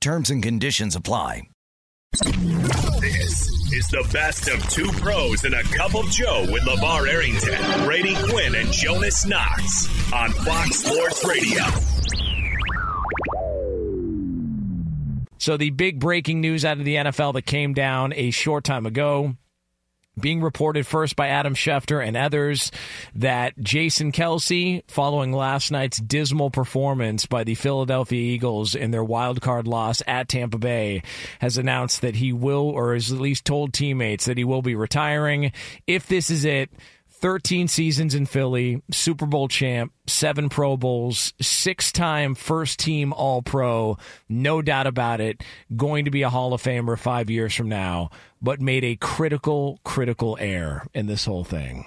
Terms and conditions apply. This is the best of two pros and a cup of Joe with LaVar Arrington, Brady Quinn, and Jonas Knox on Fox Sports Radio. So the big breaking news out of the NFL that came down a short time ago, being reported first by Adam Schefter and others, that Jason Kelce, following last night's dismal performance by the Philadelphia Eagles in their wild card loss at Tampa Bay, has announced that he will, or has at least told teammates that he will be retiring. If this is it, 13 seasons in Philly, Super Bowl champ, 7 Pro Bowls, 6-time first-team All-Pro, no doubt about it, going to be a Hall of Famer 5 years from now, but made a critical error in this whole thing.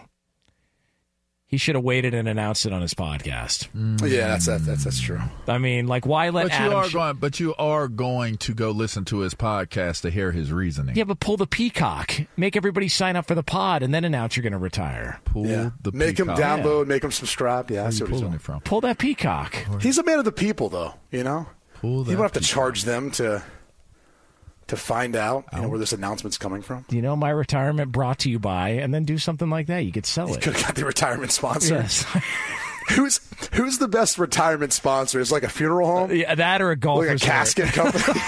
He should have waited and announced it on his podcast. Yeah, that's true. I mean, like, why let you are going to go listen to his podcast to hear his reasoning. Yeah, but pull the peacock. Make everybody sign up for the pod and then announce you're going to retire. Make him download, make him subscribe. Yeah, that's what he's doing it from. Pull that peacock. He's a man of the people, though, you know? You don't have to charge them to find out where this announcement's coming from. You know, my retirement brought to you by, and then do something like that. You could sell it. You could have got the retirement sponsor. Yes. Who's the best retirement sponsor? It's like a funeral home? Yeah, that or a golf resort. Like a casket company?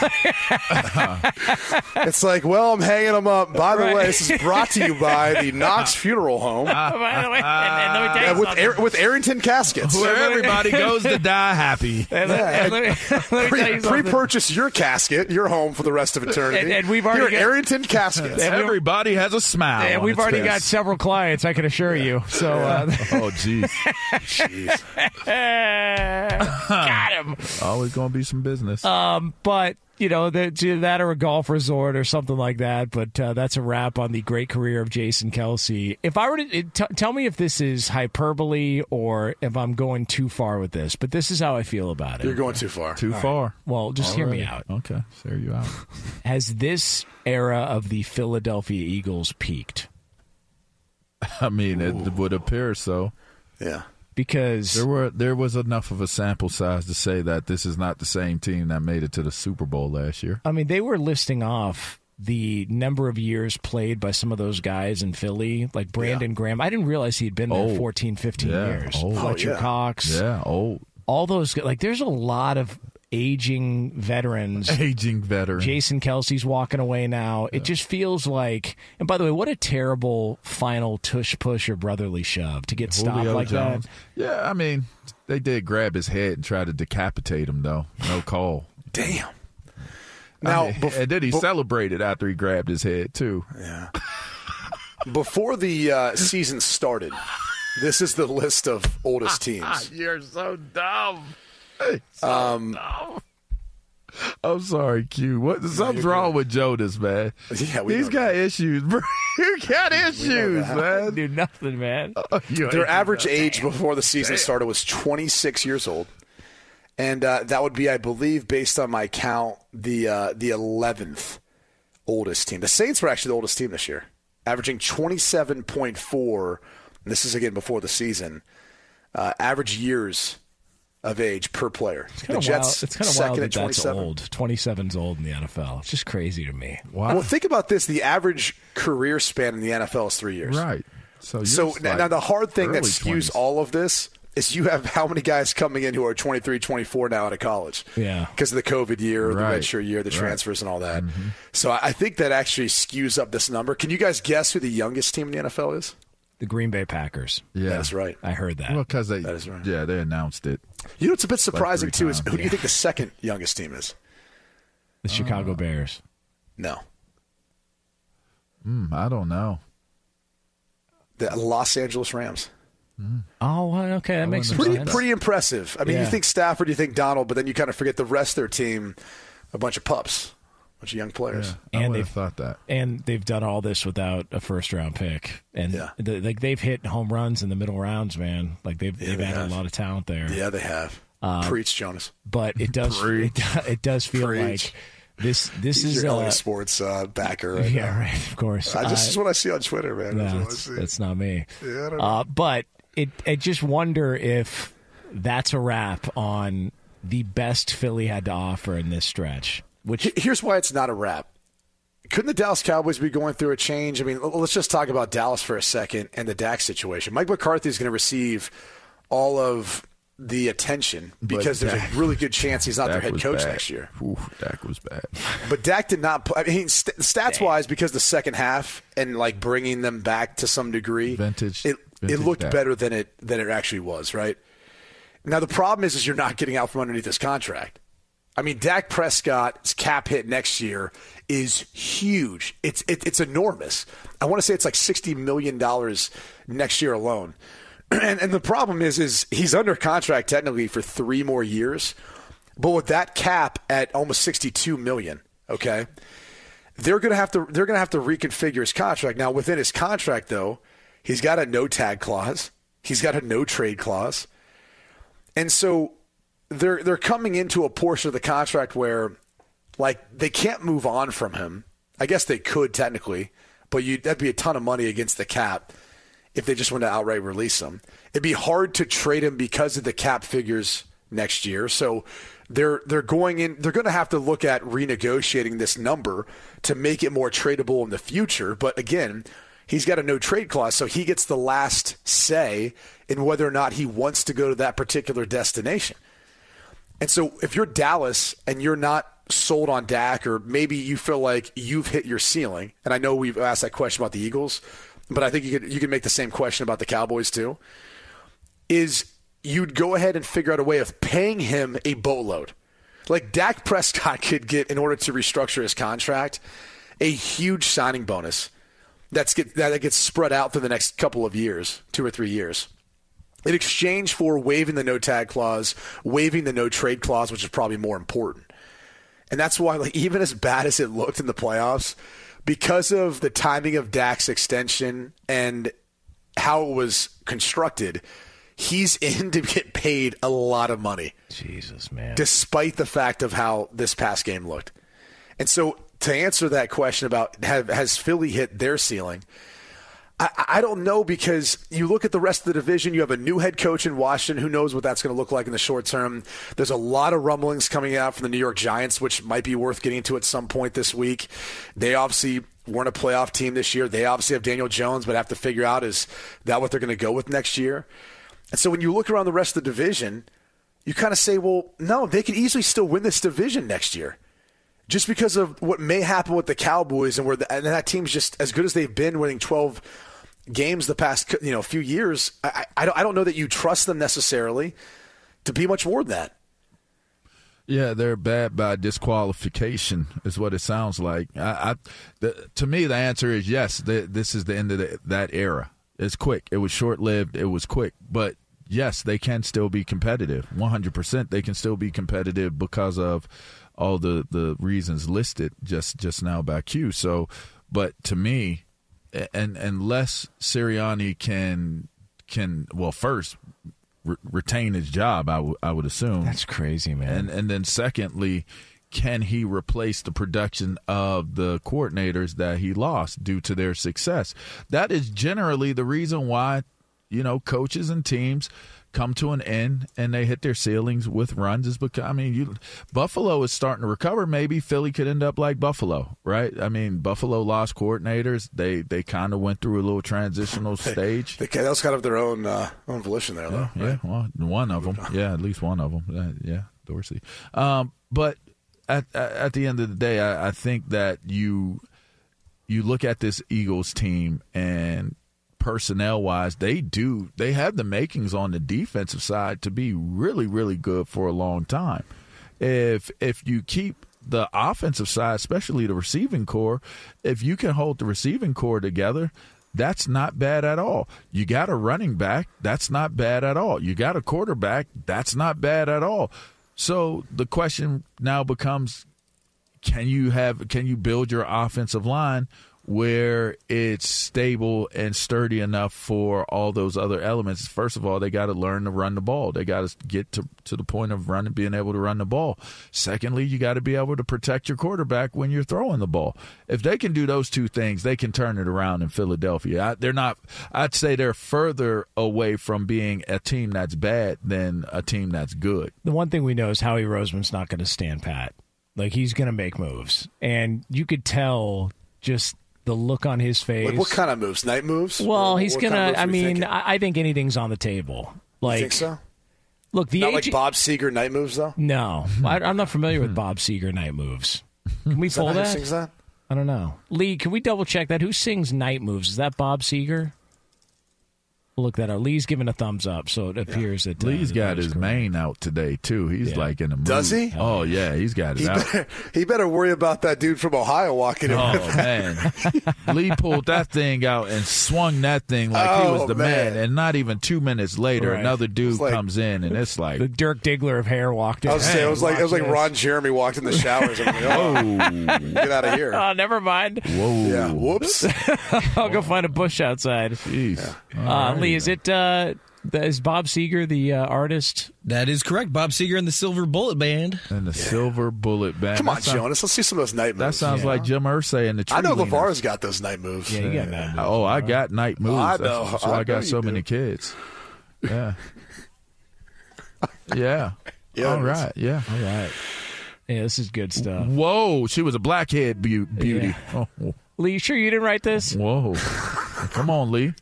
It's like, well, I'm hanging them up. By the way, this is brought to you by the Knox Funeral Home. By the way, and let me tell you with Arrington Caskets. Where everybody goes to die happy. Pre-purchase your casket, your home for the rest of eternity. And we've already got Arrington Caskets. Everybody has a smile. And we've already got several clients, I can assure you. So, oh, geez. Got him. Always going to be some business. But, you know, that or a golf resort or something like that. But that's a wrap on the great career of Jason Kelce. If I were to tell me if this is hyperbole or if I'm going too far with this, but this is how I feel about it. You're going too far. Right. Well, just hear me out. Okay. Hear you out. Has this era of the Philadelphia Eagles peaked? I mean, it would appear so. Yeah. Because there was enough of a sample size to say that this is not the same team that made it to the Super Bowl last year. I mean, they were listing off the number of years played by some of those guys in Philly, like Brandon Graham. I didn't realize he'd been there 14, 15 years. Fletcher Cox. Yeah, all those. Like, there's a lot of aging veterans. Jason Kelce's walking away now. It just feels like, and by the way, what a terrible final tush push or brotherly shove to get stopped like Jones. That. Yeah, I mean, they did grab his head and try to decapitate him, though. No call. Damn. Now, and then he celebrated after he grabbed his head, too. Yeah. Before the season started, this is the list of oldest teams. You're so dumb. I'm sorry, Q. Something's wrong with Jonas, man. Yeah, he's got issues, bro. You got issues, man. I do nothing, man. Their average age before the season started was 26 years old, and that would be, I believe, based on my count, the 11th oldest team. The Saints were actually the oldest team this year, averaging 27.4. This is again before the season. Average years. of age per player. The Jets, it's kind of second wild at 27. That's old. 27's old in the NFL. It's just crazy to me. Wow. Well, think about this. The average career span in the NFL is 3 years. Right. So like now the hard thing that skews 20s. All of this is you have how many guys coming in who are 23, 24 now out of college. Yeah. Because of the COVID year, right. The redshirt year, the transfers and all that. Mm-hmm. So I think that actually skews up this number. Can you guys guess who the youngest team in the NFL is? The Green Bay Packers. Yeah. That's right. I heard that. Well, because they announced it. You know what's a bit surprising, too, is who do you think the second youngest team is? The Chicago Bears. No. I don't know. The Los Angeles Rams. Oh, okay. That makes sense. Pretty impressive. I mean, you think Stafford, you think Donald, but then you kind of forget the rest of their team, a bunch of pups. Bunch of young players, and they've thought that, and they've done all this without a first-round pick, and they've hit home runs in the middle rounds, man. Like they've added a lot of talent there. Yeah, they have. Preach, Jonas. But it does it does feel like this is your LA sports backer, right? Yeah, now. Right. Of course, this is what I see on Twitter, man. Yeah, that's not me. Yeah, I don't know. But I just wonder if that's a wrap on the best Philly had to offer in this stretch. Here's why it's not a wrap. Couldn't the Dallas Cowboys be going through a change? I mean, let's just talk about Dallas for a second and the Dak situation. Mike McCarthy is going to receive all of the attention because there's a really good chance he's not Dak their head coach next year. Ooh, Dak was bad. But Dak did not play. I mean, stats-wise, because the second half and like bringing them back to some degree, it looked Dak. Better than it actually was, right? Now, the problem is you're not getting out from underneath this contract. I mean, Dak Prescott's cap hit next year is huge. It's enormous. I want to say it's like $60 million next year alone. And the problem is he's under contract technically for 3 more years, but with that cap at almost $62 million, okay, they're gonna have to reconfigure his contract. Now, within his contract, though, he's got a no-tag clause. He's got a no-trade clause. And so they're coming into a portion of the contract where, like, they can't move on from him. I guess they could technically, but that'd be a ton of money against the cap if they just wanted to outright release him. It'd be hard to trade him because of the cap figures next year. So they're going to have to look at renegotiating this number to make it more tradable in the future. But again, he's got a no-trade clause, so he gets the last say in whether or not he wants to go to that particular destination. And so if you're Dallas and you're not sold on Dak, or maybe you feel like you've hit your ceiling, and I know we've asked that question about the Eagles, but I think you can make the same question about the Cowboys too, is you'd go ahead and figure out a way of paying him a boatload. Like Dak Prescott could get, in order to restructure his contract, a huge signing bonus that gets spread out through the next couple of years, 2 or 3 years. In exchange for waiving the no-tag clause, waiving the no-trade clause, which is probably more important. And that's why, like, even as bad as it looked in the playoffs, because of the timing of Dak's extension and how it was constructed, he's in to get paid a lot of money. Jesus, man. Despite the fact of how this past game looked. And so to answer that question about has Philly hit their ceiling – I don't know, because you look at the rest of the division, you have a new head coach in Washington. Who knows what that's going to look like in the short term? There's a lot of rumblings coming out from the New York Giants, which might be worth getting to at some point this week. They obviously weren't a playoff team this year. They obviously have Daniel Jones, but have to figure out, is that what they're going to go with next year? And so when you look around the rest of the division, you kind of say, well, no, they could easily still win this division next year. Just because of what may happen with the Cowboys and and that team's just as good as they've been, winning 12 games the past few years, I don't know that you trust them necessarily to be much more than that. Yeah, they're bad by disqualification is what it sounds like. To me, the answer is yes. This is the end of that era. It's quick. It was short-lived. It was quick, but. Yes, they can still be competitive. 100% they can still be competitive because of all the reasons listed just now by Q. So, but to me, and unless Sirianni can retain his job, I would assume. That's crazy, man. And then secondly, can he replace the production of the coordinators that he lost due to their success? That is generally the reason why you know, coaches and teams come to an end and they hit their ceilings with runs. Buffalo is starting to recover. Maybe Philly could end up like Buffalo, right? I mean, Buffalo lost coordinators. They kind of went through a little transitional stage. That was kind of their own volition there, though. Yeah, right? Well, one of them. Yeah, at least one of them. Yeah, Dorsey. But at the end of the day, I think that you look at this Eagles team and personnel-wise, they have the makings on the defensive side to be really, really good for a long time. If you keep the offensive side, especially the receiving core, if you can hold the receiving core together, that's not bad at all. You got a running back, that's not bad at all. You got a quarterback, that's not bad at all. So the question now becomes, can you build your offensive line where it's stable and sturdy enough for all those other elements? First of all, they got to learn to run the ball. They got to get to the point of being able to run the ball. Secondly, you got to be able to protect your quarterback when you're throwing the ball. If they can do those two things, they can turn it around in Philadelphia. I'd say they're further away from being a team that's bad than a team that's good. The one thing we know is Howie Roseman's not going to stand pat. Like, he's going to make moves. And you could tell just the look on his face. Like, what kind of moves? Night moves? Well, he's going to – I think anything's on the table. Like, you think so? Look, the like Bob Seger night moves, though? No. I'm not familiar with Bob Seger night moves. Can we pull that? Who sings that? I don't know. Lee, can we double-check that? Who sings night moves? Is that Bob Seger? We'll look that up. Lee's giving a thumbs up, so it appears that Lee's got his mane out today too. He's like in a mood. Does he? Oh yeah, he's got it out. He better worry about that dude from Ohio walking in. Oh man, Lee pulled that thing out and swung that thing like he was the man. And not even 2 minutes later, another dude comes in, and it's like the Dirk Diggler of hair walked in. I was saying, it was like Ron Jeremy walked in the showers. And get out of here! Oh, never mind. Whoa, yeah. Whoops! I'll go find a bush outside. Jeez. Yeah. Is it is Bob Seger the artist? That is correct. Bob Seger and the Silver Bullet Band. And the Silver Bullet Band. Come on, Jonas. Let's see some of those night moves. That sounds like Jim Irsay and the Tree. I know LaVar's got those night moves. Yeah, you got night moves. Oh, I got night moves. I know. That's why I got so many kids. Yeah. Yeah. All right. Yeah. All right. Yeah, this is good stuff. Whoa. She was a blackhead beauty. Yeah. Oh. Lee, you sure you didn't write this? Whoa. Come on, Lee.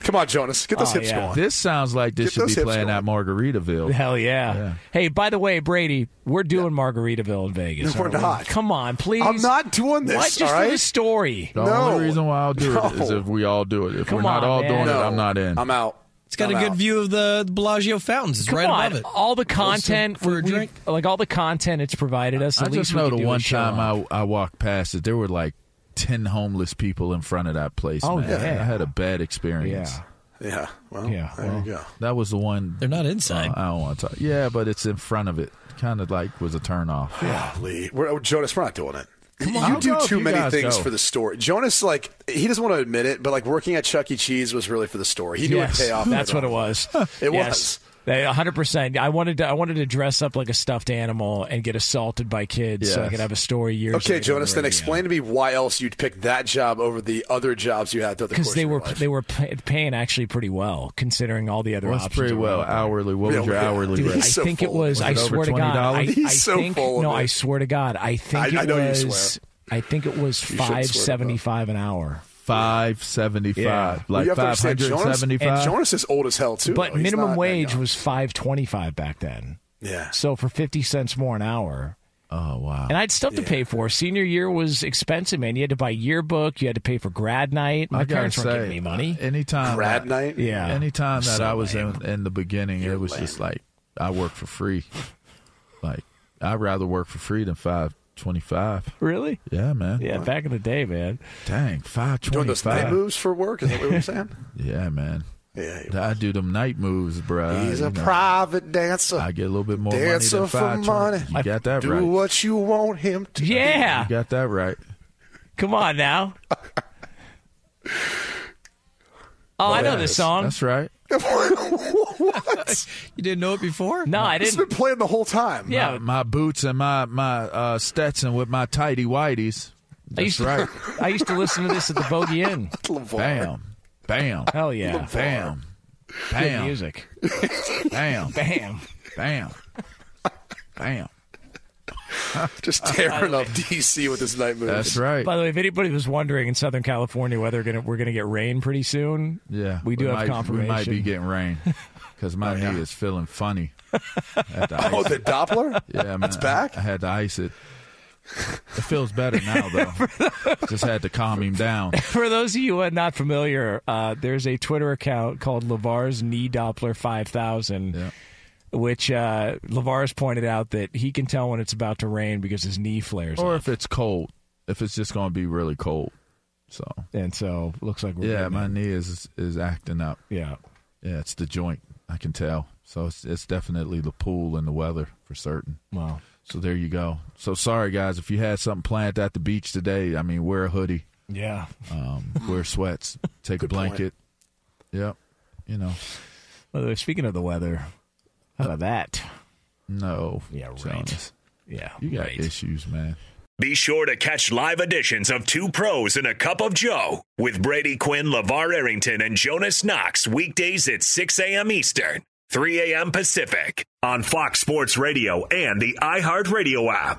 Come on, Jonas. Get those hips going. This sounds like this should be playing at Margaritaville. Hell yeah. Hey, by the way, Brady, we're doing Margaritaville in Vegas. We're not. Come on, please. I'm not doing this. What? Just for the story. The only reason why I'll do it is if we all do it. If we're not all doing it, I'm not in. I'm out. It's got a good view of the Bellagio fountains. It's right above it. All the content for a drink. Like, all the content it's provided us. I just know the one time I walked past it, there were like 10 homeless people in front of that place. Oh, man. Yeah. I had a bad experience. Yeah. Yeah. Well, there you go. That was the one. They're not inside. I don't want to talk. Yeah, but it's in front of it. Kind of like was a turnoff. Yeah, Lee. Jonas, we're not doing it. Come on. You do too many things for the story. Jonas, like, he doesn't want to admit it, but like working at Chuck E. Cheese was really for the story. He knew it would pay off. That's what it was. It was. 100%. I wanted to dress up like a stuffed animal and get assaulted by kids so I could have a story years later. Okay, Jonas, then explain to me why else you'd pick that job over the other jobs you had throughout the course of your life. Because they were paying actually pretty well, considering all the other options. Pretty well, hourly. What was your hourly rate? Dude, I think it was, I swear to God. He's so full of it. No, I swear to God. I think it was $5.75 an hour. 575, like 575. And Jonas is old as hell too. But minimum wage was $5.25 back then. Yeah. So for 50 cents more an hour. Oh wow. And I had stuff to pay for. Senior year was expensive, man. You had to buy yearbook. You had to pay for grad night. My parents weren't giving me money. Anytime grad night. Yeah. Anytime that I was in the beginning, it was just like I work for free. Like I'd rather work for free than $5.25. Really? Yeah, man. Yeah, back in the day, man. Dang, $5.25. Doing those night moves for work? Is that what you're saying? Yeah, man. Yeah, I do them night moves, bro. He's a private dancer. I get a little bit more money than $5.20. You got that right. Do what you want him to. Yeah. You got that right. Come on now. I know this song. That's right. What? You didn't know it before? No, I didn't. It's been playing the whole time. Yeah, my boots and my Stetson with my tighty whities. That's right. I used to listen to this at the Bogey Inn. Bam. Bam. Hell yeah. Bam. Bam. Good music. Bam. Bam. Bam. Bam. Just tearing up D.C. with his night moves. That's right. By the way, if anybody was wondering in Southern California whether we're going to get rain pretty soon, yeah, we might have confirmation. We might be getting rain because my knee is feeling funny. The Doppler? Yeah, man. It's back? I had to ice it. It feels better now, though. Just had to calm him down. For those of you who are not familiar, there's a Twitter account called LaVar's Knee Doppler 5000, yeah, which LaVar's pointed out that he can tell when it's about to rain because his knee flares up. Or if it's cold, if it's just going to be really cold. So looks like we're my knee is acting up. Yeah. Yeah, it's the joint, I can tell. So it's definitely the pool and the weather for certain. Wow. So there you go. So sorry, guys, if you had something planned at the beach today, I mean, wear a hoodie. Yeah. Wear sweats. Take a blanket. Point. Yep. You know. By the way, speaking of the weather, how about that? No. Yeah, right. Jonas. Yeah, you got issues, man. Be sure to catch live editions of Two Pros and a Cup of Joe with Brady Quinn, LaVar Arrington, and Jonas Knox weekdays at 6 a.m. Eastern, 3 a.m. Pacific on Fox Sports Radio and the iHeartRadio app.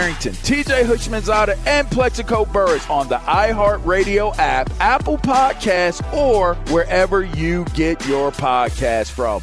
Arrington, TJ Hushmanzada, and Plexico Burris on the iHeartRadio app, Apple Podcasts, or wherever you get your podcast from.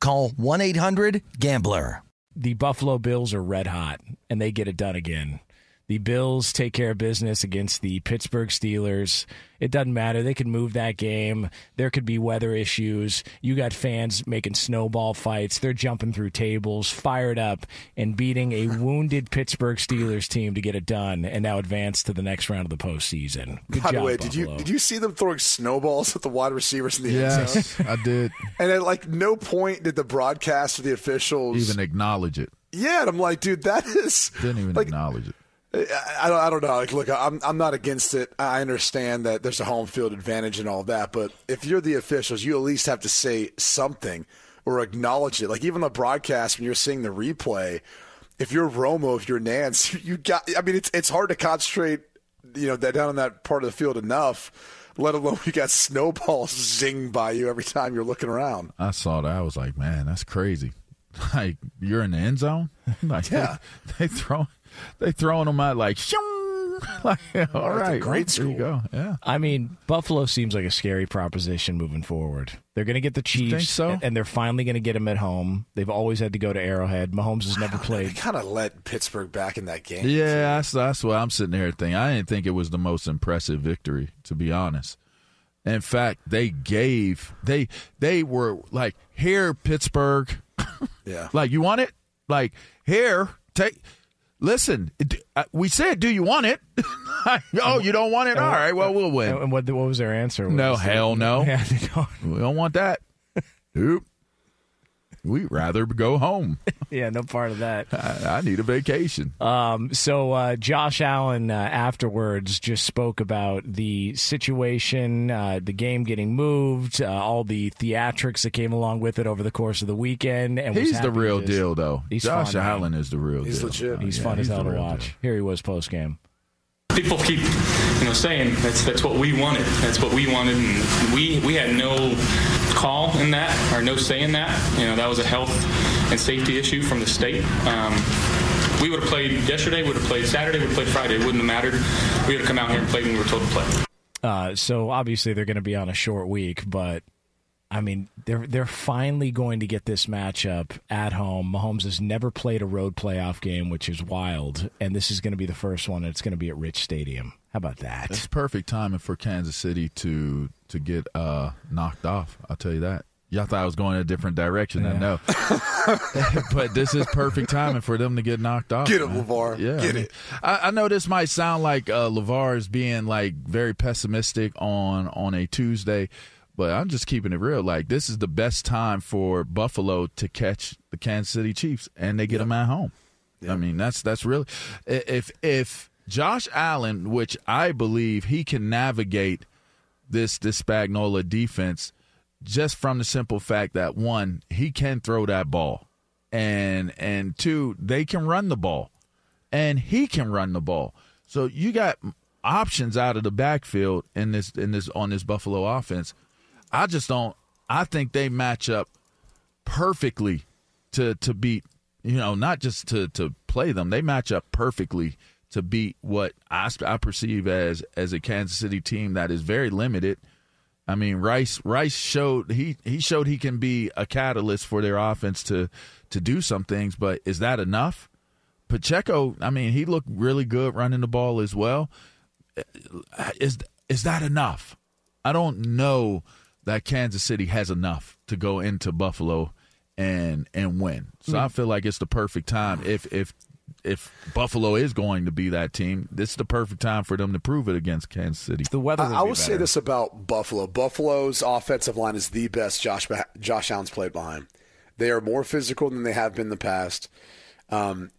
call 1-800-GAMBLER. The Buffalo Bills are red hot, and they get it done again. The Bills take care of business against the Pittsburgh Steelers. It doesn't matter. They could move that game. There could be weather issues. You got fans making snowball fights. They're jumping through tables, fired up, and beating a wounded Pittsburgh Steelers team to get it done and now advance to the next round of the postseason. Good job, Buffalo. By the way, did you see them throwing snowballs at the wide receivers in the end zone? Yes, I did. And at no point did the broadcast or the officials even acknowledge it. Yeah, and I'm like, dude, that is... Didn't even acknowledge it. I don't know. Like, look, I'm not against it. I understand that there's a home field advantage and all that, but if you're the officials, you at least have to say something or acknowledge it. Like even the broadcast when you're seeing the replay, if you're Romo, if you're Nance, you got. I mean, it's hard to concentrate, you know, down on that part of the field enough. Let alone you got snowballs zing by you every time you're looking around. I saw that. I was like, man, that's crazy. Like you're in the end zone. Like yeah, they throwing them out like, shoo! Like all right, great school. There you go. Yeah. I mean, Buffalo seems like a scary proposition moving forward. They're going to get the Chiefs, you think so? And they're finally going to get them at home. They've always had to go to Arrowhead. Mahomes has never played. They kind of let Pittsburgh back in that game. Yeah, that's what I'm sitting here thinking. I didn't think it was the most impressive victory, to be honest. In fact, they were like, here, Pittsburgh. Yeah. Like, you want it? Like, here, take – listen, we said, do you want it? Oh, you don't want it? All right, well, we'll win. And what was their answer? No, hell no. Yeah, we don't want that. Nope. We'd rather go home. Yeah, no part of that. I need a vacation. So Josh Allen afterwards just spoke about the situation, the game getting moved, all the theatrics that came along with it over the course of the weekend. And he's the real deal, though. Josh Allen is the real deal. He's legit. He's fun as hell to watch. Here he was post game. People keep, saying that's what we wanted. That's what we wanted, and we had no call in that or no say in that. That was a health and safety issue from the state. We would have played yesterday. Would have played Saturday. Would have played Friday. It wouldn't have mattered. We would have come out here and played when we were told to play. So obviously they're going to be on a short week, but I mean they're finally going to get this matchup at home. Mahomes has never played a road playoff game, which is wild, and this is going to be the first one. And it's going to be at Rich Stadium. How about that? It's perfect timing for Kansas City to get knocked off. I'll tell you that. Y'all thought I was going in a different direction. Yeah. I know. But this is perfect timing for them to get knocked off. Get it, LaVar. Yeah, I mean, it. I know this might sound like LaVar is being like very pessimistic on a Tuesday, but I'm just keeping it real. Like, this is the best time for Buffalo to catch the Kansas City Chiefs, and they get them at home. Yep. I mean, that's really – if Josh Allen, which I believe he can navigate this Spagnuolo defense – just from the simple fact that, one, he can throw that ball, and two, they can run the ball, and he can run the ball. So you got options out of the backfield on this Buffalo offense. I just don't. I think they match up perfectly to beat. Not just to play them. They match up perfectly to beat what I perceive as a Kansas City team that is very limited. I mean, Rice showed he showed he can be a catalyst for their offense to do some things, but is that enough? Pacheco, I mean, he looked really good running the ball as well. Is that enough? I don't know that Kansas City has enough to go into Buffalo and win. So I feel like it's the perfect time if Buffalo is going to be that team, this is the perfect time for them to prove it against Kansas City. The weather will be better. Say this about Buffalo. Buffalo's offensive line is the best Josh Allen's played behind. They are more physical than they have been in the past.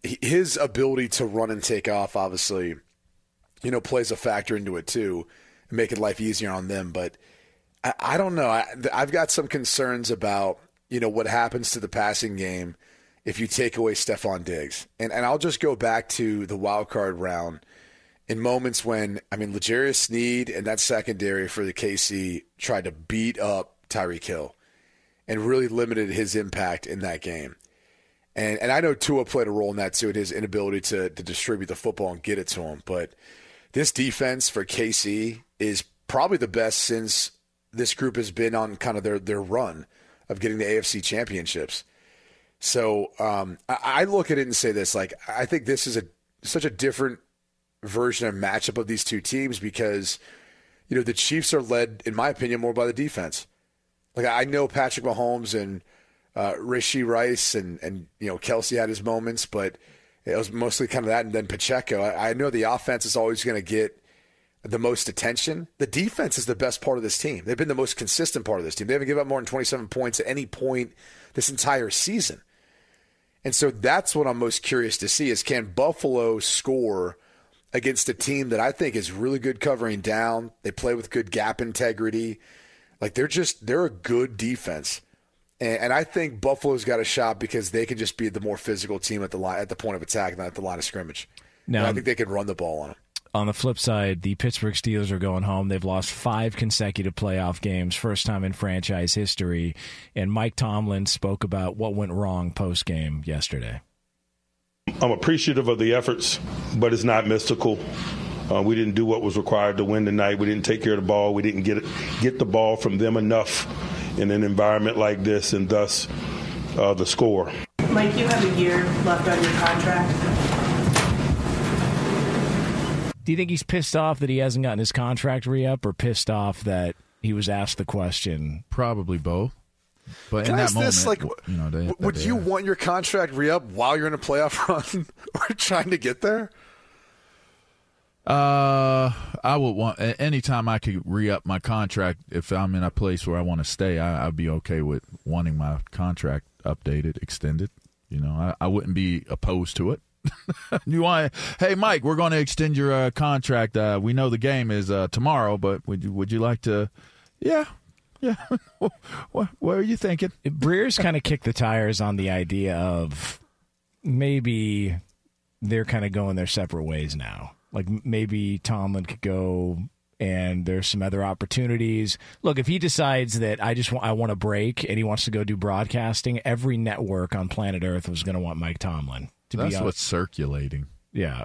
His ability to run and take off, obviously, plays a factor into it too, making life easier on them. But I don't know. I've got some concerns about, what happens to the passing game if you take away Stephon Diggs. And I'll just go back to the wild card round in moments when, L'Jarius Sneed and that secondary for the KC tried to beat up Tyreek Hill and really limited his impact in that game. And I know Tua played a role in that too, in his inability to distribute the football and get it to him. But this defense for KC is probably the best since this group has been on kind of their run of getting the AFC championships. So I look at it and say this, like, I think this is such a different version of matchup of these two teams because, the Chiefs are led, in my opinion, more by the defense. Like, I know Patrick Mahomes and Rashee Rice and Kelce had his moments, but it was mostly kind of that. And then Pacheco, I know the offense is always going to get the most attention. The defense is the best part of this team. They've been the most consistent part of this team. They haven't given up more than 27 points at any point this entire season. And so that's what I'm most curious to see is, can Buffalo score against a team that I think is really good covering down. They play with good gap integrity. Like they're a good defense. And I think Buffalo's got a shot because they can just be the more physical team at the line, at the point of attack, not at the line of scrimmage. Now, and I think they can run the ball on them. On the flip side, the Pittsburgh Steelers are going home. They've lost 5 consecutive playoff games, first time in franchise history. And Mike Tomlin spoke about what went wrong post-game yesterday. I'm appreciative of the efforts, but it's not mystical. We didn't do what was required to win tonight. We didn't take care of the ball. We didn't get the ball from them enough in an environment like this, and thus the score. Mike, you have a year left on your contract. Do you think he's pissed off that he hasn't gotten his contract re-up, or pissed off that he was asked the question? Probably both. But can in I that moment, this, like, you know, would you want your contract re-up while you're in a playoff run or trying to get there? I would want, anytime I could re-up my contract, if I'm in a place where I want to stay, I'd be okay with wanting my contract updated, extended. You know, I wouldn't be opposed to it. You want, hey, Mike, we're going to extend your contract. We know the game is tomorrow, but would you like to, yeah. Yeah, what are you thinking? Breer's kind of kicked the tires on the idea of maybe they're kind of going their separate ways now. Like maybe Tomlin could go, and there's some other opportunities. Look, if he decides that I want a break and he wants to go do broadcasting, every network on planet Earth was going to want Mike Tomlin to be. That's what's circulating. Yeah.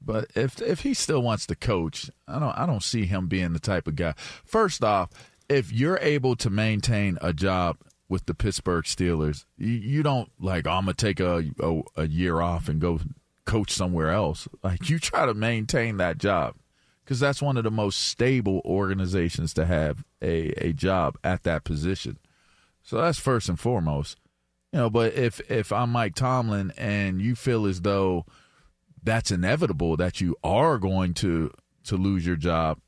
But if he still wants to coach, I don't see him being the type of guy. First off, if you're able to maintain a job with the Pittsburgh Steelers, you don't like, oh, I'm going to take a year off and go coach somewhere else. Like, you try to maintain that job because that's one of the most stable organizations to have a job at that position. So that's first and foremost. You know, but if I'm Mike Tomlin and you feel as though that's inevitable, that you are going to lose your job,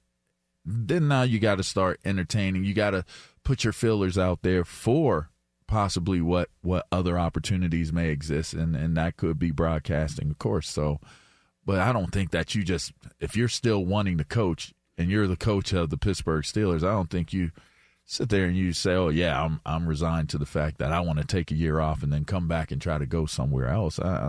then now you got to start entertaining. You got to put your feelers out there for possibly what other opportunities may exist, and that could be broadcasting, of course. So, but I don't think that you just, if you're still wanting to coach and you're the coach of the Pittsburgh Steelers, I don't think you sit there and you say, oh, yeah, I'm resigned to the fact that I want to take a year off and then come back and try to go somewhere else. I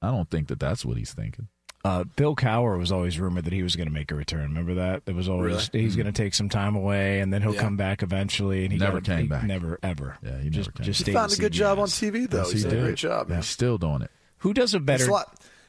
don't think that that's what he's thinking. Bill Cowher was always rumored that he was going to make a return. Remember that? There was always, really? He's going to take some time away, and then he'll come back eventually. And he never came back. Never, ever. Yeah, he just never came. He found a good job on TV, though. Yes, he did a great job. Yeah. He's still doing it. Who does a better?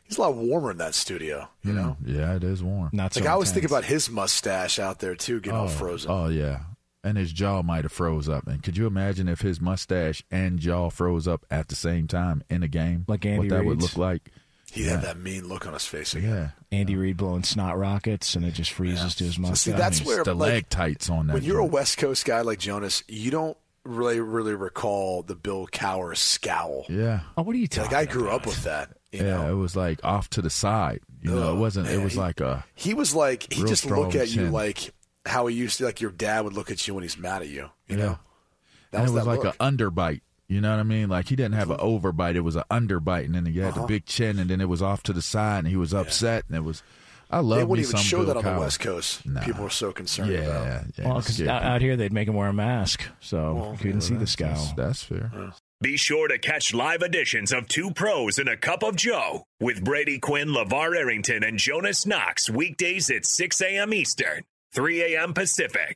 He's a lot warmer in that studio, you know? Yeah, it is warm. Not so like, I always think about his mustache out there, too, getting all frozen. Oh, yeah. And his jaw might have froze up. And could you imagine if his mustache and jaw froze up at the same time in a game? Like Andy Reid's? What that would look like. He had that mean look on his face again. Yeah. Andy Reid blowing snot rockets, and it just freezes to his mustache. So see, that's where stalactites on that. When you're a West Coast guy like Jonas, you don't really recall the Bill Cowher scowl. Yeah. Oh, what are you talking about? I grew up with that. You know? It was like off to the side. You know, it wasn't. Man, it was like a. He was like he just looked at you like how he used to, like your dad would look at you when he's mad at you. You know, it was like an underbite. You know what I mean? Like, he didn't have an overbite. It was an underbite, and then he had the big chin, and then it was off to the side, and he was upset, and it was – I love They wouldn't even show Bill that on Cowher. The West Coast. Nah. People are so concerned about it. Yeah, well, because out here they'd make him wear a mask, so you couldn't see the scowl. That's fair. Yeah. Be sure to catch live editions of Two Pros and a Cup of Joe with Brady Quinn, LaVar Arrington, and Jonas Knox weekdays at 6 a.m. Eastern, 3 a.m. Pacific.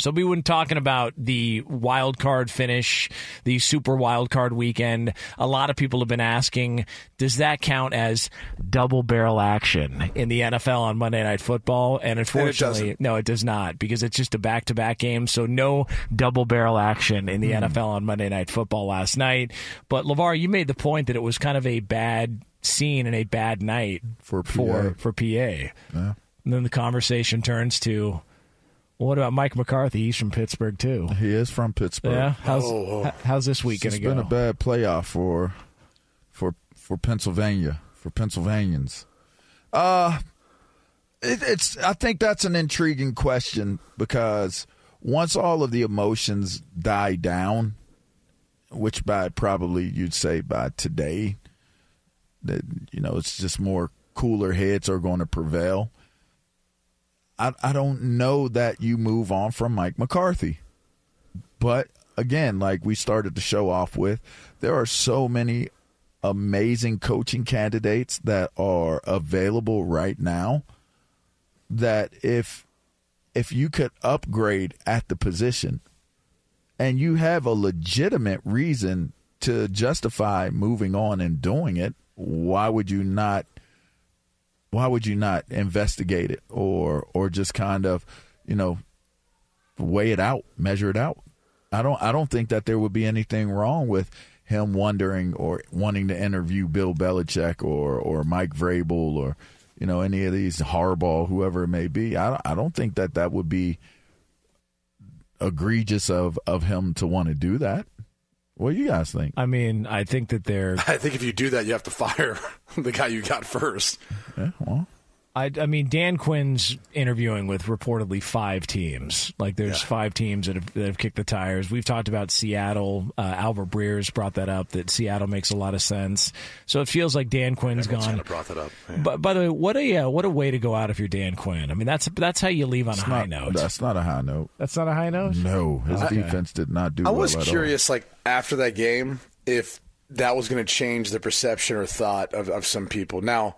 So we were talking about the wild card finish, the super wild card weekend. A lot of people have been asking, does that count as double barrel action in the NFL on Monday Night Football? And unfortunately, no, it does not, because it's just a back-to-back game. So no double barrel action in the NFL on Monday Night Football last night. But LaVar, you made the point that it was kind of a bad scene and a bad night for PA. Yeah. And then the conversation turns to, well, what about Mike McCarthy? He's from Pittsburgh, too. He is from Pittsburgh. Yeah. How's this week going to go? It's been a bad playoff for Pennsylvania, for Pennsylvanians. I think that's an intriguing question, because once all of the emotions die down, which by probably you'd say by today, that, you know, it's just more cooler heads are going to prevail. I don't know that you move on from Mike McCarthy. But, again, like we started the show off with, there are so many amazing coaching candidates that are available right now that if you could upgrade at the position and you have a legitimate reason to justify moving on and doing it, why would you not investigate it or just kind of, you know, weigh it out, measure it out? I don't think that there would be anything wrong with him wondering or wanting to interview Bill Belichick or Mike Vrabel or, you know, any of these Harbaugh, whoever it may be. I don't think that would be egregious of him to want to do that. What do you guys think? I mean, I think if you do that, you have to fire the guy you got first. Yeah, well. I mean, Dan Quinn's interviewing with reportedly 5 teams. Like, there's 5 teams that have kicked the tires. We've talked about Seattle. Albert Breer's brought that up, that Seattle makes a lot of sense. So it feels like Dan Quinn's gone. Kind of brought that up. Yeah. But by the way, what a way to go out if you're Dan Quinn. I mean, that's how you leave on it's a high note. That's not a high note. That's not a high note? No, his defense did not do well at all. I was curious, like, after that game, if that was going to change the perception or thought of some people. Now,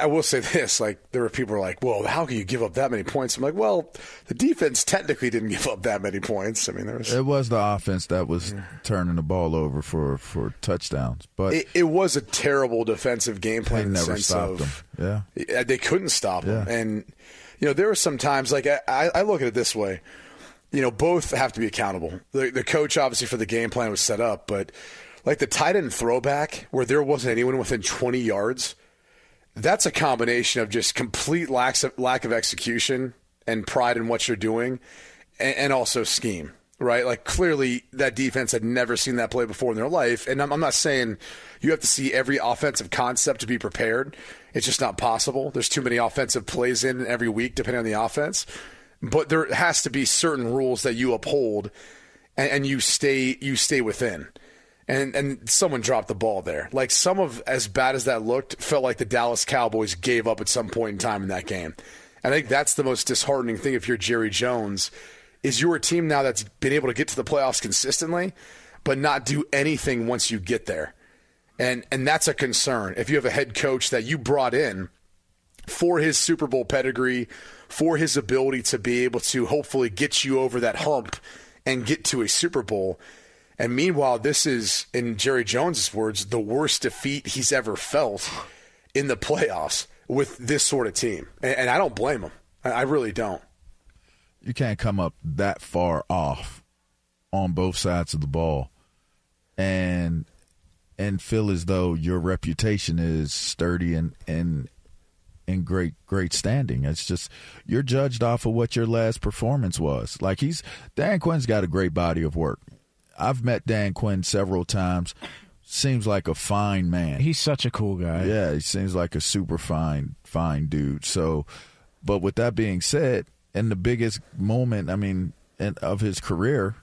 I will say this, like, there were people who were like, well, how can you give up that many points? I'm like, well, the defense technically didn't give up that many points. I mean, it was the offense that was turning the ball over for touchdowns. But it was a terrible defensive game plan in the sense of them. Yeah. They couldn't stop them. And, you know, there were some times, like, I look at it this way. You know, both have to be accountable. The coach, obviously, for the game plan was set up, but, like, the tight end throwback where there wasn't anyone within 20 yards, that's a combination of just complete lack of execution and pride in what you're doing, and also scheme, right? Like, clearly that defense had never seen that play before in their life. And I'm not saying you have to see every offensive concept to be prepared. It's just not possible. There's too many offensive plays in every week depending on the offense. But there has to be certain rules that you uphold and you stay within. And someone dropped the ball there. Like, some of, as bad as that looked, felt like the Dallas Cowboys gave up at some point in time in that game. I think that's the most disheartening thing if you're Jerry Jones, is you're a team now that's been able to get to the playoffs consistently but not do anything once you get there. And that's a concern. If you have a head coach that you brought in for his Super Bowl pedigree, for his ability to be able to hopefully get you over that hump and get to a Super Bowl. And meanwhile, this is, in Jerry Jones's words, the worst defeat he's ever felt in the playoffs with this sort of team. And I don't blame him. I really don't. You can't come up that far off on both sides of the ball and feel as though your reputation is sturdy and in great standing. It's just, you're judged off of what your last performance was. Like, Dan Quinn's got a great body of work. I've met Dan Quinn several times. Seems like a fine man. He's such a cool guy. Yeah, he seems like a super fine dude. So, but with that being said, in the biggest moment, I mean, of his career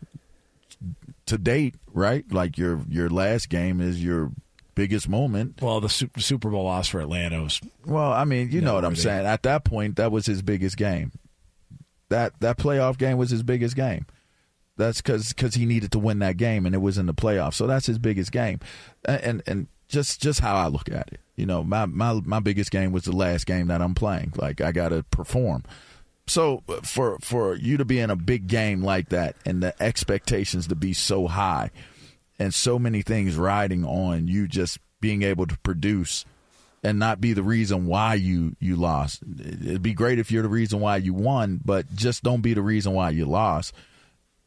to date, right? Like, your last game is your biggest moment. Well, the Super Bowl loss for Atlanta was. Well, I mean, you know what I'm saying. At that point, that was his biggest game. That playoff game was his biggest game. That's because he needed to win that game, and it was in the playoffs. So that's his biggest game, and just how I look at it. You know, my biggest game was the last game that I'm playing. Like, I got to perform. So for you to be in a big game like that, and the expectations to be so high, and so many things riding on you just being able to produce and not be the reason why you lost. It'd be great if you're the reason why you won, but just don't be the reason why you lost.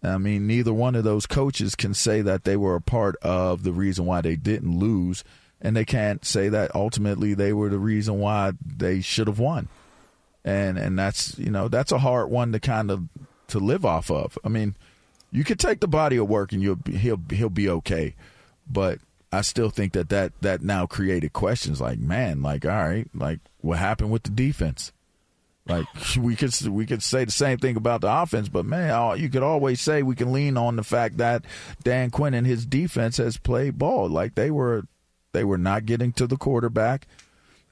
I mean, neither one of those coaches can say that they were a part of the reason why they didn't lose, and they can't say that ultimately they were the reason why they should have won. And that's, you know, that's a hard one to kind of to live off of. I mean, you could take the body of work and he'll be okay, but I still think that now created questions like, man, like, all right, like, what happened with the defense? Like, we could say the same thing about the offense, but, man, you could always say we can lean on the fact that Dan Quinn and his defense has played ball. Like, they were not getting to the quarterback.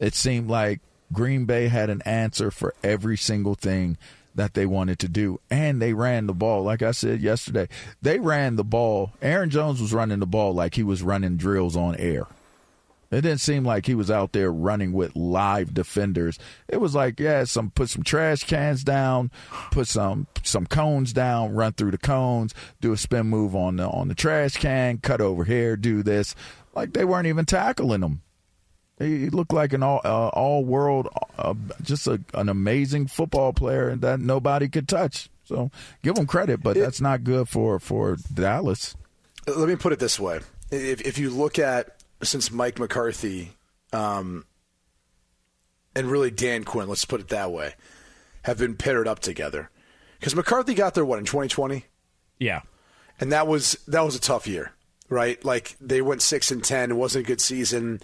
It seemed like Green Bay had an answer for every single thing that they wanted to do, and they ran the ball. Like I said yesterday, they ran the ball. Aaron Jones was running the ball like he was running drills on air. It didn't seem like he was out there running with live defenders. It was like, yeah, put some trash cans down, put some cones down, run through the cones, do a spin move on the trash can, cut over here, do this. Like, they weren't even tackling him. He looked like an all-world, just an amazing football player that nobody could touch. So give him credit, but that's not good for Dallas. Let me put it this way: if you look at, since Mike McCarthy and really Dan Quinn, let's put it that way, have been paired up together. Because McCarthy got there, what, in 2020? Yeah. And that was a tough year, right? Like, they went 6-10. It wasn't a good season.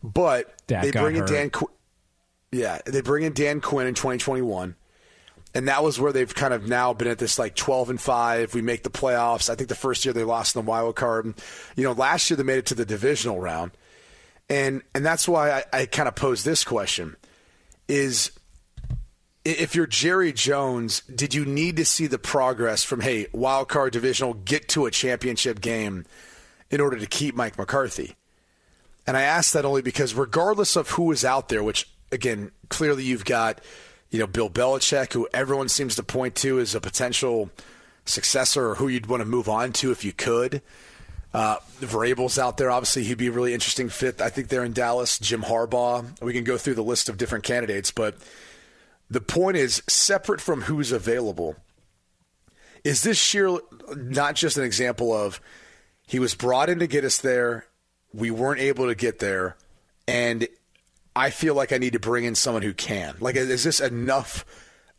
But they bring in Dan Quinn in 2021. And that was where they've kind of now been at this, like, 12-5. We make the playoffs. I think the first year they lost in the wild card. You know, last year they made it to the divisional round. And that's why I kind of pose this question, is if you're Jerry Jones, did you need to see the progress from, hey, wild card, divisional, get to a championship game in order to keep Mike McCarthy? And I ask that only because, regardless of who is out there, which, again, clearly you've got – you know, Bill Belichick, who everyone seems to point to as a potential successor or who you'd want to move on to if you could. Vrabel's out there. Obviously, he'd be a really interesting fit. I think they're in Dallas. Jim Harbaugh. We can go through the list of different candidates. But the point is, separate from who's available, is this sheer not just an example of he was brought in to get us there, we weren't able to get there, and I feel like I need to bring in someone who can. Like, is this enough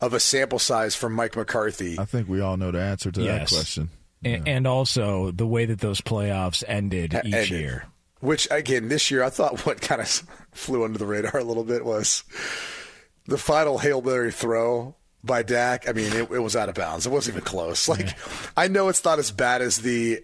of a sample size for Mike McCarthy? I think we all know the answer to that question. And, yeah. And also the way that those playoffs ended each year. Which, again, this year I thought what kind of flew under the radar a little bit was the final Hail Mary throw by Dak, I mean, it was out of bounds. It wasn't even close. Like, I know it's not as bad as the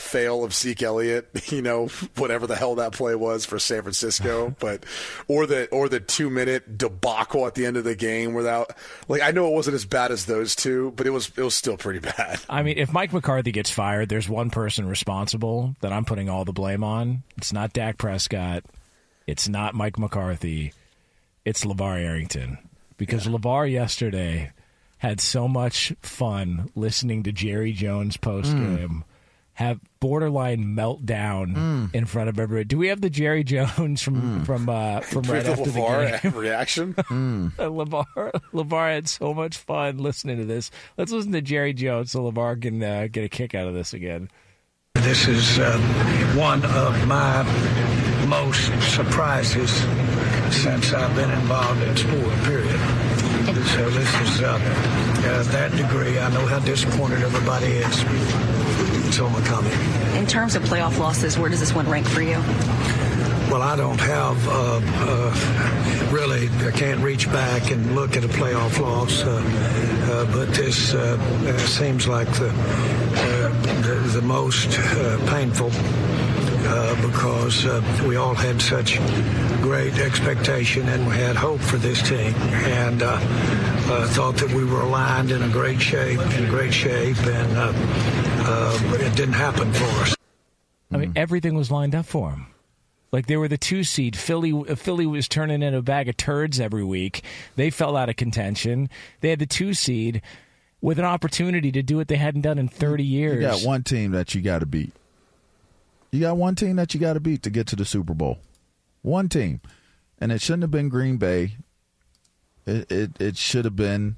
fail of Zeke Elliott, you know, whatever the hell that play was for San Francisco, but or the 2-minute debacle at the end of the game without, like, I know it wasn't as bad as those two, but it was still pretty bad. I mean, if Mike McCarthy gets fired, there's one person responsible that I'm putting all the blame on. It's not Dak Prescott. It's not Mike McCarthy. It's LaVar Arrington. Because LaVar yesterday had so much fun listening to Jerry Jones post-game have borderline meltdown in front of everybody. Do we have the Jerry Jones from right after LaVar the game? Reaction? LaVar had so much fun listening to this. Let's listen to Jerry Jones so LaVar can get a kick out of this again. This is one of my most surprises since I've been involved in sport, period. So this is that degree. I know how disappointed everybody is. So my comment. In terms of playoff losses, where does this one rank for you? Well, I don't have, really, I can't reach back and look at a playoff loss, but this seems like the most painful. Because we all had such great expectation and we had hope for this team and thought that we were aligned in a great shape and it didn't happen for us. I mean, everything was lined up for him. Like, they were the 2 seed. Philly was turning in a bag of turds every week. They fell out of contention. They had the 2 seed with an opportunity to do what they hadn't done in 30 years. You got one team that you got to beat. You got one team that you got to beat to get to the Super Bowl. One team. And it shouldn't have been Green Bay. It should have been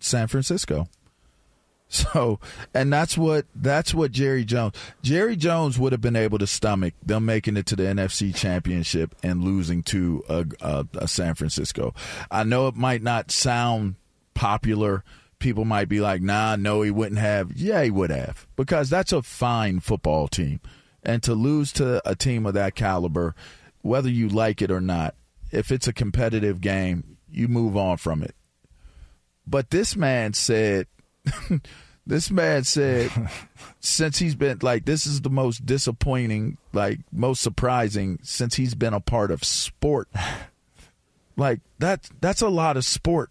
San Francisco. So, and that's what Jerry Jones would have been able to stomach them making it to the NFC Championship and losing to a San Francisco. I know it might not sound popular. People might be like, nah, no, he wouldn't have. Yeah, he would have, because that's a fine football team. And to lose to a team of that caliber, whether you like it or not, if it's a competitive game, you move on from it. But this man said, since he's been, like, this is the most disappointing, like, most surprising since he's been a part of sport. Like, that's a lot of sport.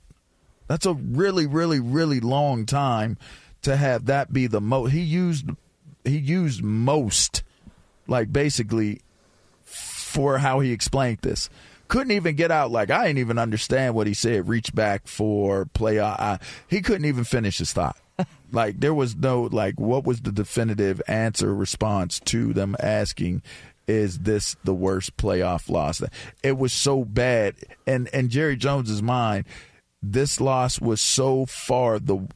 That's a really, really, really long time to have that be the most. He used most, like, basically for how he explained this. Couldn't even get out, like, I didn't even understand what he said, reach back for play. He couldn't even finish his thought. Like, there was no, like, what was the definitive answer response to them asking, is this the worst playoff loss? It was so bad. And in Jerry Jones's mind, this loss was so far the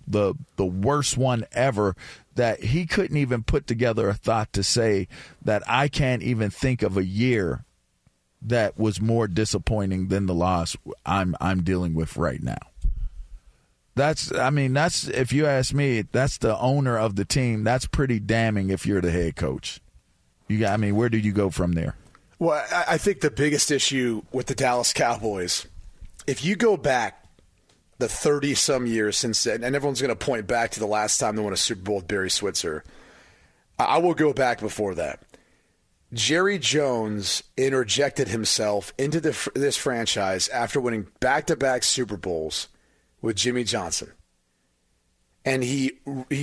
worst one ever that he couldn't even put together a thought to say that I can't even think of a year that was more disappointing than the loss I'm dealing with right now. That's if you ask me, that's the owner of the team. That's pretty damning if you're the head coach. Where do you go from there? Well, I think the biggest issue with the Dallas Cowboys, if you go back the 30-some years since then, and everyone's going to point back to the last time they won a Super Bowl with Barry Switzer. I will go back before that. Jerry Jones interjected himself into this franchise after winning back-to-back Super Bowls with Jimmy Johnson. And he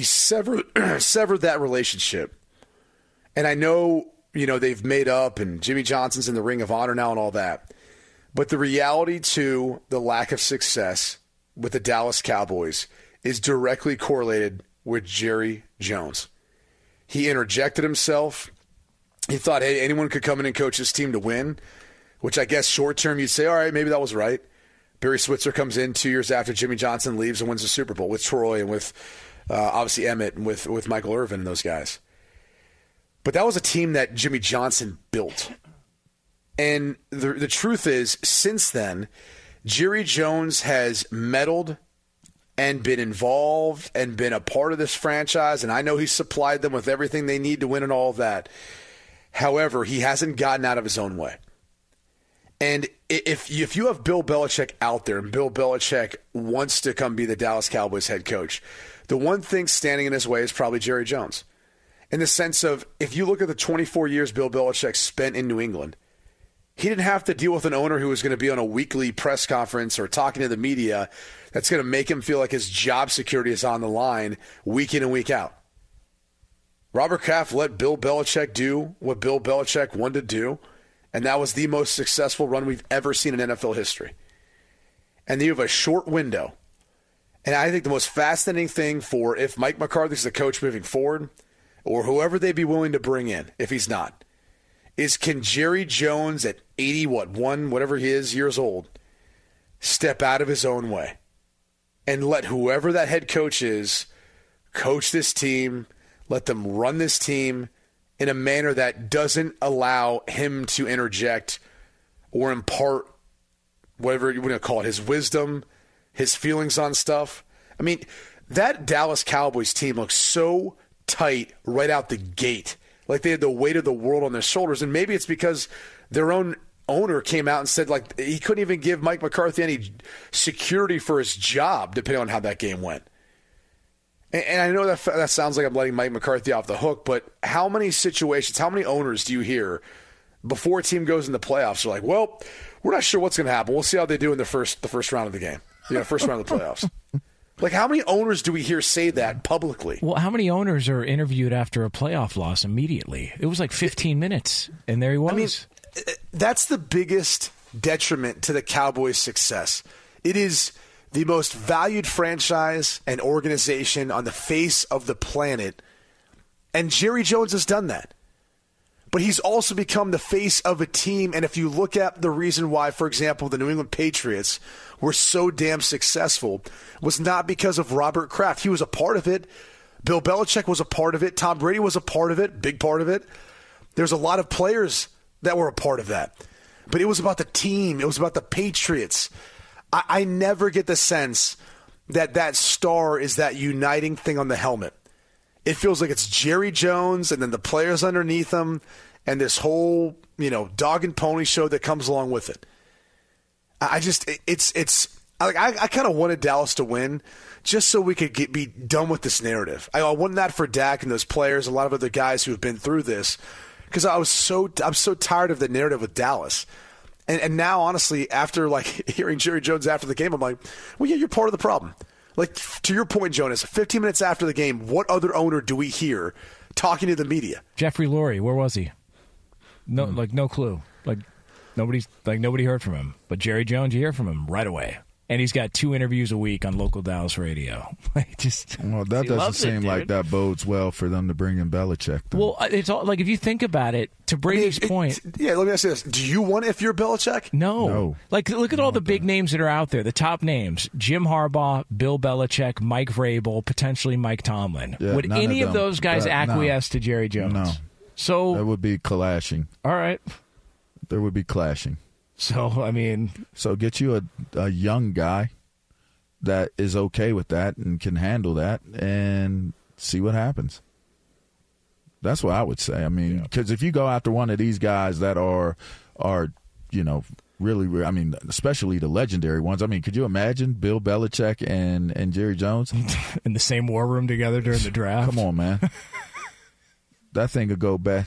severed that relationship. And I know, you know, they've made up, and Jimmy Johnson's in the Ring of Honor now and all that. But the reality to the lack of success with the Dallas Cowboys is directly correlated with Jerry Jones. He interjected himself. He thought, hey, anyone could come in and coach this team to win, which I guess short-term you'd say, all right, maybe that was right. Barry Switzer comes in 2 years after Jimmy Johnson leaves and wins the Super Bowl with Troy and with obviously Emmett and with Michael Irvin and those guys. But that was a team that Jimmy Johnson built. And the truth is, since then, Jerry Jones has meddled and been involved and been a part of this franchise, and I know he supplied them with everything they need to win and all of that. However, he hasn't gotten out of his own way. And if you have Bill Belichick out there and Bill Belichick wants to come be the Dallas Cowboys head coach, the one thing standing in his way is probably Jerry Jones. In the sense of, if you look at the 24 years Bill Belichick spent in New England, he didn't have to deal with an owner who was going to be on a weekly press conference or talking to the media that's going to make him feel like his job security is on the line week in and week out. Robert Kraft let Bill Belichick do what Bill Belichick wanted to do, and that was the most successful run we've ever seen in NFL history. And you have a short window. And I think the most fascinating thing for if Mike McCarthy's the coach moving forward, or whoever they'd be willing to bring in, if he's not, is can Jerry Jones at 81 years old, step out of his own way and let whoever that head coach is coach this team, let them run this team in a manner that doesn't allow him to interject or impart whatever you want to call it, his wisdom, his feelings on stuff. I mean, that Dallas Cowboys team looks so tight right out the gate, like they had the weight of the world on their shoulders. And maybe it's because their own owner came out and said, like, he couldn't even give Mike McCarthy any security for his job, depending on how that game went. And I know that sounds like I'm letting Mike McCarthy off the hook, but how many situations, how many owners do you hear before a team goes in the playoffs are like, well, we're not sure what's going to happen. We'll see how they do in the first round of the game. Yeah, first round of the playoffs. Like, how many owners do we hear say that publicly? Well, how many owners are interviewed after a playoff loss immediately? It was like 15 minutes, and there he was. I mean, that's the biggest detriment to the Cowboys' success. It is the most valued franchise and organization on the face of the planet, and Jerry Jones has done that. But he's also become the face of a team, and if you look at the reason why, for example, the New England Patriots were so damn successful was not because of Robert Kraft. He was a part of it. Bill Belichick was a part of it. Tom Brady was a part of it, big part of it. There's a lot of players that were a part of that. But it was about the team. It was about the Patriots. I never get the sense that that star is that uniting thing on the helmet. It feels like it's Jerry Jones and then the players underneath him and this whole, dog and pony show that comes along with it. I kind of wanted Dallas to win just so we could be done with this narrative. I wanted that for Dak and those players, a lot of other guys who have been through this, because I'm so tired of the narrative with Dallas. And now, honestly, after hearing Jerry Jones after the game, I'm like, well, yeah, you're part of the problem. Like, to your point, Jonas, 15 minutes after the game, what other owner do we hear talking to the media? Jeffrey Lurie, where was he? No, no clue. Nobody heard from him. But Jerry Jones, you hear from him right away. And he's got 2 interviews a week on local Dallas radio. That doesn't seem like that bodes well for them to bring in Belichick, though. Well, it's all, if you think about it, to Brady's point. Let me ask you this. Do you want if you're Belichick? No. Look at all the big names that are out there, the top names. Jim Harbaugh, Bill Belichick, Mike Vrabel, potentially Mike Tomlin. Yeah, would any of those guys acquiesce to Jerry Jones? No. So that would be clashing. All right. There would be clashing. So get you a young guy that is okay with that and can handle that and see what happens. That's what I would say. I mean, because if you go after one of these guys that are really, I mean, especially the legendary ones. I mean, could you imagine Bill Belichick and Jerry Jones in the same war room together during the draft? Come on, man. That thing could go bad.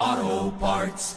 Auto Parts.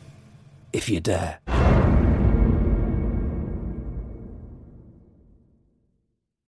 If you dare.